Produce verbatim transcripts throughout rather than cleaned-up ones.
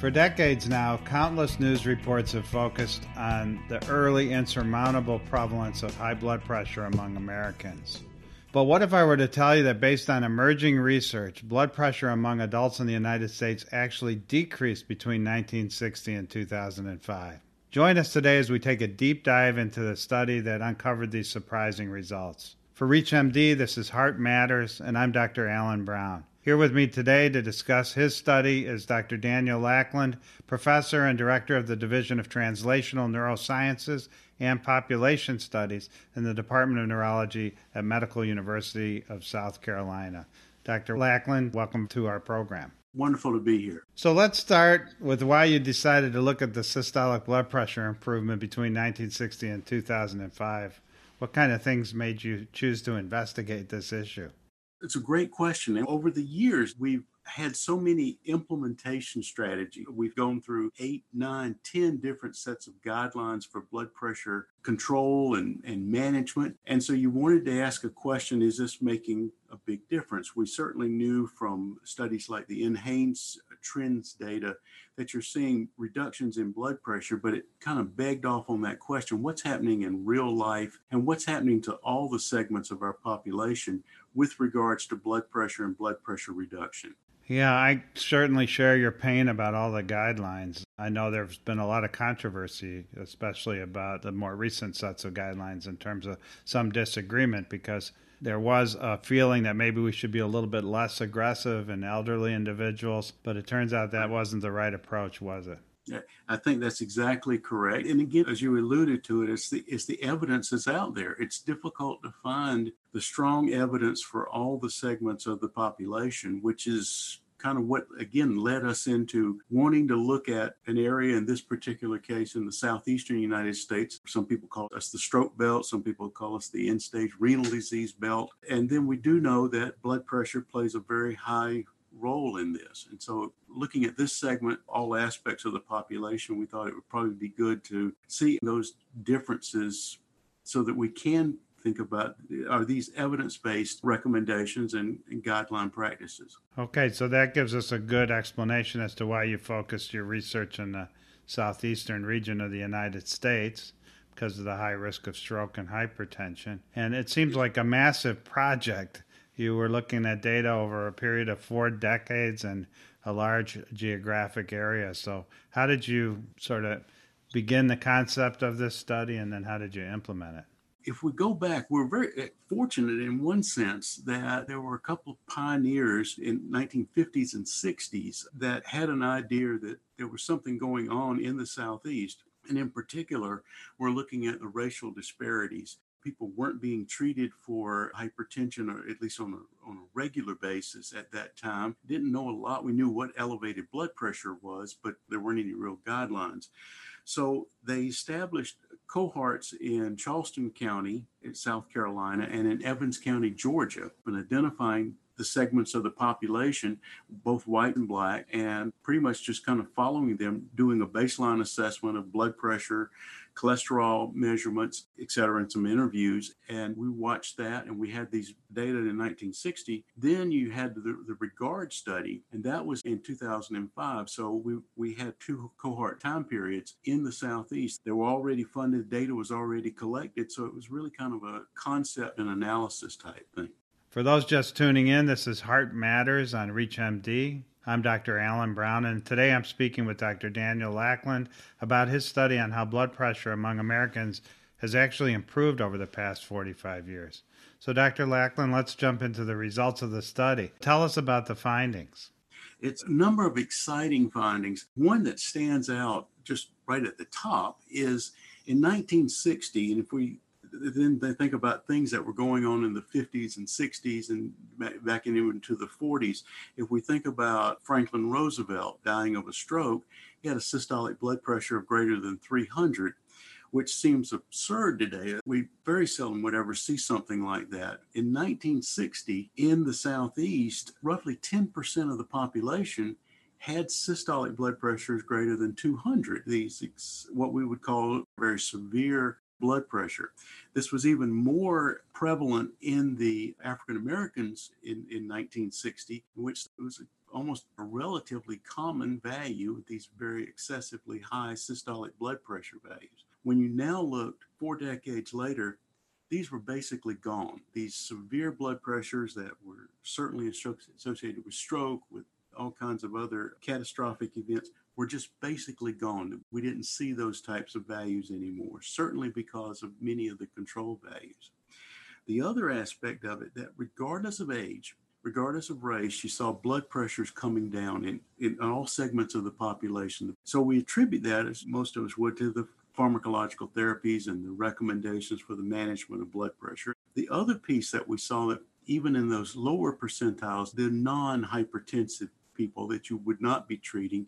For decades now, countless news reports have focused on the early insurmountable prevalence of high blood pressure among Americans. But what if I were to tell you that based on emerging research, blood pressure among adults in the United States actually decreased between nineteen sixty and two thousand five? Join us today as we take a deep dive into the study that uncovered these surprising results. For ReachMD, this is Heart Matters, and I'm Doctor Alan Brown. Here with me today to discuss his study is Doctor Daniel Lackland, professor and director of the Division of Translational Neurosciences and Population Studies in the Department of Neurology at Medical University of South Carolina. Doctor Lackland, welcome to our program. Wonderful to be here. So let's start with why you decided to look at the systolic blood pressure improvement between nineteen sixty and two thousand five. What kind of things made you choose to investigate this issue? It's a great question. And over the years, we've had so many implementation strategies. We've gone through eight, nine, ten different sets of guidelines for blood pressure control and, and management. And so you wanted to ask a question, is this making a big difference? We certainly knew from studies like the NHANES trends data that you're seeing reductions in blood pressure, but it kind of begged off on that question, what's happening in real life and what's happening to all the segments of our population with regards to blood pressure and blood pressure reduction? Yeah, I certainly share your pain about all the guidelines. I know there's been a lot of controversy, especially about the more recent sets of guidelines in terms of some disagreement, because there was a feeling that maybe we should be a little bit less aggressive in elderly individuals, but it turns out that wasn't the right approach, was it? I think that's exactly correct. And again, as you alluded to it, it's the, it's the evidence that's out there. It's difficult to find the strong evidence for all the segments of the population, which is kind of what, again, led us into wanting to look at an area, in this particular case, in the southeastern United States. Some people call us the stroke belt. Some people call us the end-stage renal disease belt. And then we do know that blood pressure plays a very high role in this. And so looking at this segment, all aspects of the population, we thought it would probably be good to see those differences so that we can think about, are these evidence-based recommendations and, and guideline practices? Okay, so that gives us a good explanation as to why you focused your research in the southeastern region of the United States, because of the high risk of stroke and hypertension. And it seems like a massive project. You were looking at data over a period of four decades and a large geographic area. So how did you sort of begin the concept of this study, and then how did you implement it? If we go back, we're very fortunate in one sense that there were a couple of pioneers in nineteen fifties and sixties that had an idea that there was something going on in the Southeast. And in particular, we're looking at the racial disparities. People weren't being treated for hypertension, or at least on a, on a regular basis at that time. Didn't know a lot. We knew what elevated blood pressure was, but there weren't any real guidelines. So they established cohorts in Charleston County in South Carolina and in Evans County, Georgia, when identifying the segments of the population, both white and black, and pretty much just kind of following them, doing a baseline assessment of blood pressure, cholesterol measurements, et cetera, and some interviews. And we watched that, and we had these data in nineteen sixty. Then you had the, the REGARD study, and that was in two thousand five. So we, we had two cohort time periods in the Southeast. They were already funded. Data was already collected. So it was really kind of a concept and analysis type thing. For those just tuning in, this is Heart Matters on ReachMD. I'm Doctor Alan Brown, and today I'm speaking with Doctor Daniel Lackland about his study on how blood pressure among Americans has actually improved over the past forty-five years. So, Doctor Lackland, let's jump into the results of the study. Tell us about the findings. It's a number of exciting findings. One that stands out just right at the top is in nineteen sixty, and if we then they think about things that were going on in the fifties and sixties and back into the forties. If we think about Franklin Roosevelt dying of a stroke, he had a systolic blood pressure of greater than three hundred, which seems absurd today. We very seldom would ever see something like that. In nineteen sixty, in the Southeast, roughly ten percent of the population had systolic blood pressures greater than two hundred. These, what we would call very severe blood pressure. This was even more prevalent in the African Americans in, in nineteen sixty, in which it was almost a relatively common value with these very excessively high systolic blood pressure values. When you now looked four decades later, these were basically gone. These severe blood pressures that were certainly associated with stroke, with all kinds of other catastrophic events, were just basically gone. We didn't see those types of values anymore, certainly because of many of the control values. The other aspect of it, that regardless of age, regardless of race, you saw blood pressures coming down in, in all segments of the population. So we attribute that, as most of us would, to the pharmacological therapies and the recommendations for the management of blood pressure. The other piece that we saw, that even in those lower percentiles, the non-hypertensive people that you would not be treating,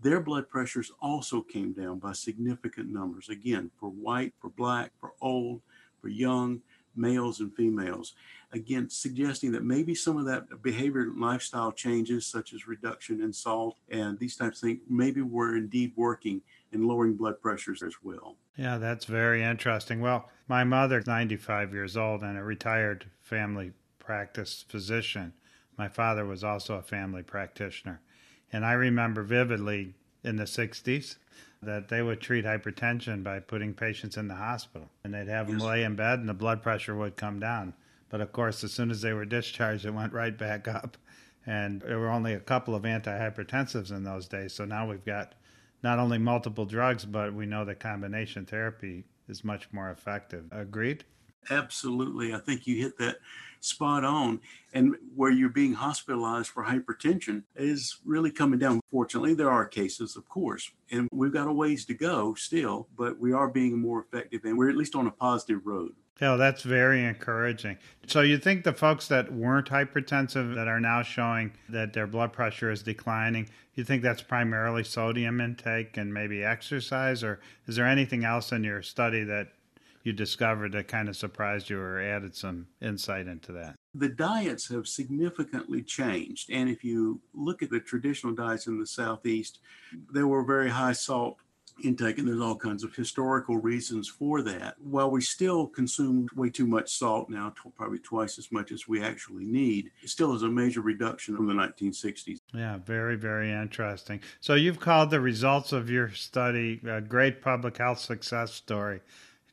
their blood pressures also came down by significant numbers. Again, for white, for black, for old, for young, males and females, again, suggesting that maybe some of that behavior and lifestyle changes, such as reduction in salt and these types of things, maybe were indeed working in lowering blood pressures as well. Yeah, that's very interesting. Well, my mother's ninety-five years old and a retired family practice physician. My father was also a family practitioner. And I remember vividly in the sixties that they would treat hypertension by putting patients in the hospital, and they'd have them lay in bed and the blood pressure would come down. But of course, as soon as they were discharged, it went right back up. And there were only a couple of antihypertensives in those days. So now we've got not only multiple drugs, but we know that combination therapy is much more effective. Agreed? Absolutely. I think you hit that spot on. And where you're being hospitalized for hypertension is really coming down. Fortunately, there are cases, of course, and we've got a ways to go still, but we are being more effective and we're at least on a positive road. Yeah, that's very encouraging. So you think the folks that weren't hypertensive that are now showing that their blood pressure is declining, you think that's primarily sodium intake and maybe exercise, or is there anything else in your study that you discovered that kind of surprised you or added some insight into that? The diets have significantly changed. And if you look at the traditional diets in the Southeast, they were very high salt intake, and there's all kinds of historical reasons for that. While we still consume way too much salt now, t- probably twice as much as we actually need, it still is a major reduction from the nineteen sixties. Yeah, very, very interesting. So you've called the results of your study a great public health success story.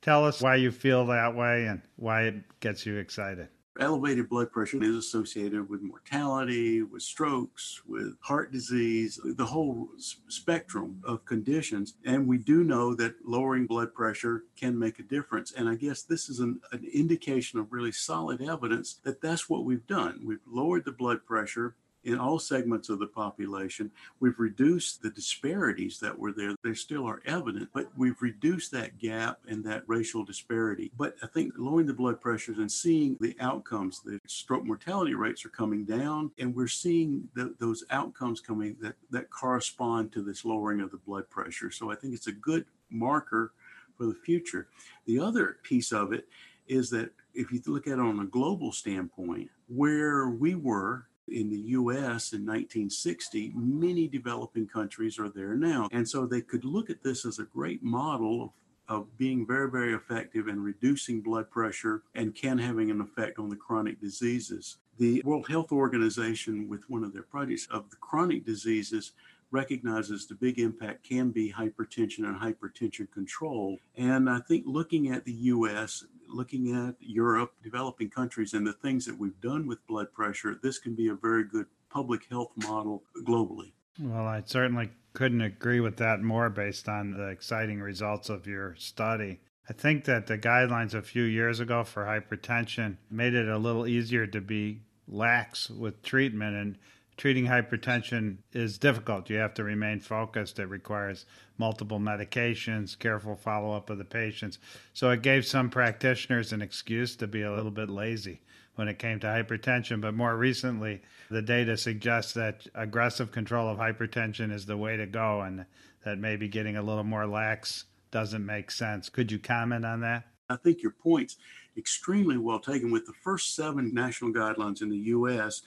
Tell us why you feel that way and why it gets you excited. Elevated blood pressure is associated with mortality, with strokes, with heart disease, the whole spectrum of conditions. And we do know that lowering blood pressure can make a difference. And I guess this is an, an indication of really solid evidence that that's what we've done. We've lowered the blood pressure in all segments of the population. We've reduced the disparities that were there. There still are evident, but we've reduced that gap and that racial disparity. But I think lowering the blood pressures and seeing the outcomes, the stroke mortality rates are coming down, and we're seeing the, those outcomes coming that, that correspond to this lowering of the blood pressure. So I think it's a good marker for the future. The other piece of it is that if you look at it on a global standpoint, where we were in the U S in nineteen sixty, many developing countries are there now. And so they could look at this as a great model of, of being very, very effective in reducing blood pressure and can having an effect on the chronic diseases. The World Health Organization, with one of their projects of the chronic diseases, recognizes the big impact can be hypertension and hypertension control. And I think looking at the U S, looking at Europe, developing countries, and the things that we've done with blood pressure, this can be a very good public health model globally. Well, I certainly couldn't agree with that more based on the exciting results of your study. I think that the guidelines a few years ago for hypertension made it a little easier to be lax with treatment, and treating hypertension is difficult. You have to remain focused. It requires multiple medications, careful follow-up of the patients. So it gave some practitioners an excuse to be a little bit lazy when it came to hypertension. But more recently, the data suggests that aggressive control of hypertension is the way to go, and that maybe getting a little more lax doesn't make sense. Could you comment on that? I think your point's extremely well taken. With the first seven national guidelines in the U S,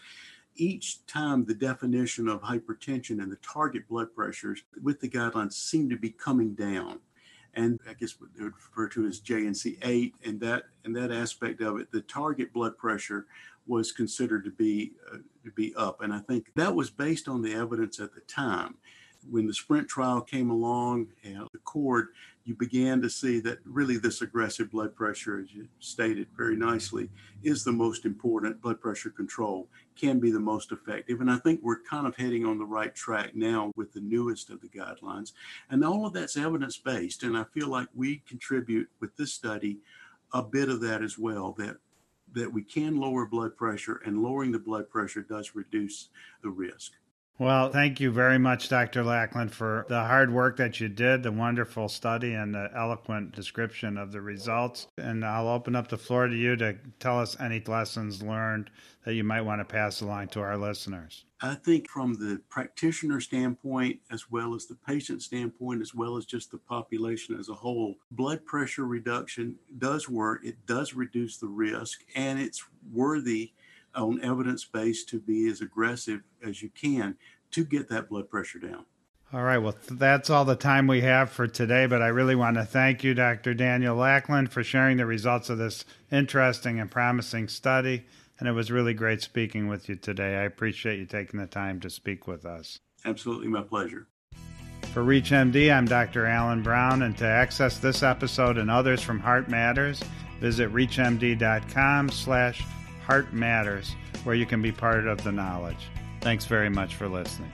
each time the definition of hypertension and the target blood pressures with the guidelines seem to be coming down. and I guess what they would refer to as J N C eight, and that and that aspect of it, the target blood pressure was considered to be uh, to be up, and I think that was based on the evidence at the time. When the SPRINT trial came along and the cord, you began to see that really this aggressive blood pressure, as you stated very nicely, is the most important. Blood pressure control can be the most effective. And I think we're kind of heading on the right track now with the newest of the guidelines. And all of that's evidence-based. And I feel like we contribute with this study a bit of that as well, that that we can lower blood pressure, and lowering the blood pressure does reduce the risk. Well, thank you very much, Doctor Lackland, for the hard work that you did, the wonderful study, and the eloquent description of the results. And I'll open up the floor to you to tell us any lessons learned that you might want to pass along to our listeners. I think from the practitioner standpoint, as well as the patient standpoint, as well as just the population as a whole, blood pressure reduction does work. It does reduce the risk, and it's worthy on evidence base to be as aggressive as you can to get that blood pressure down. All right. Well, th- that's all the time we have for today, but I really want to thank you, Doctor Daniel Lackland, for sharing the results of this interesting and promising study. And it was really great speaking with you today. I appreciate you taking the time to speak with us. Absolutely. My pleasure. For ReachMD, I'm Doctor Alan Brown, and to access this episode and others from Heart Matters, visit reachmd.com slash Heart Matters, where you can be part of the knowledge. Thanks very much for listening.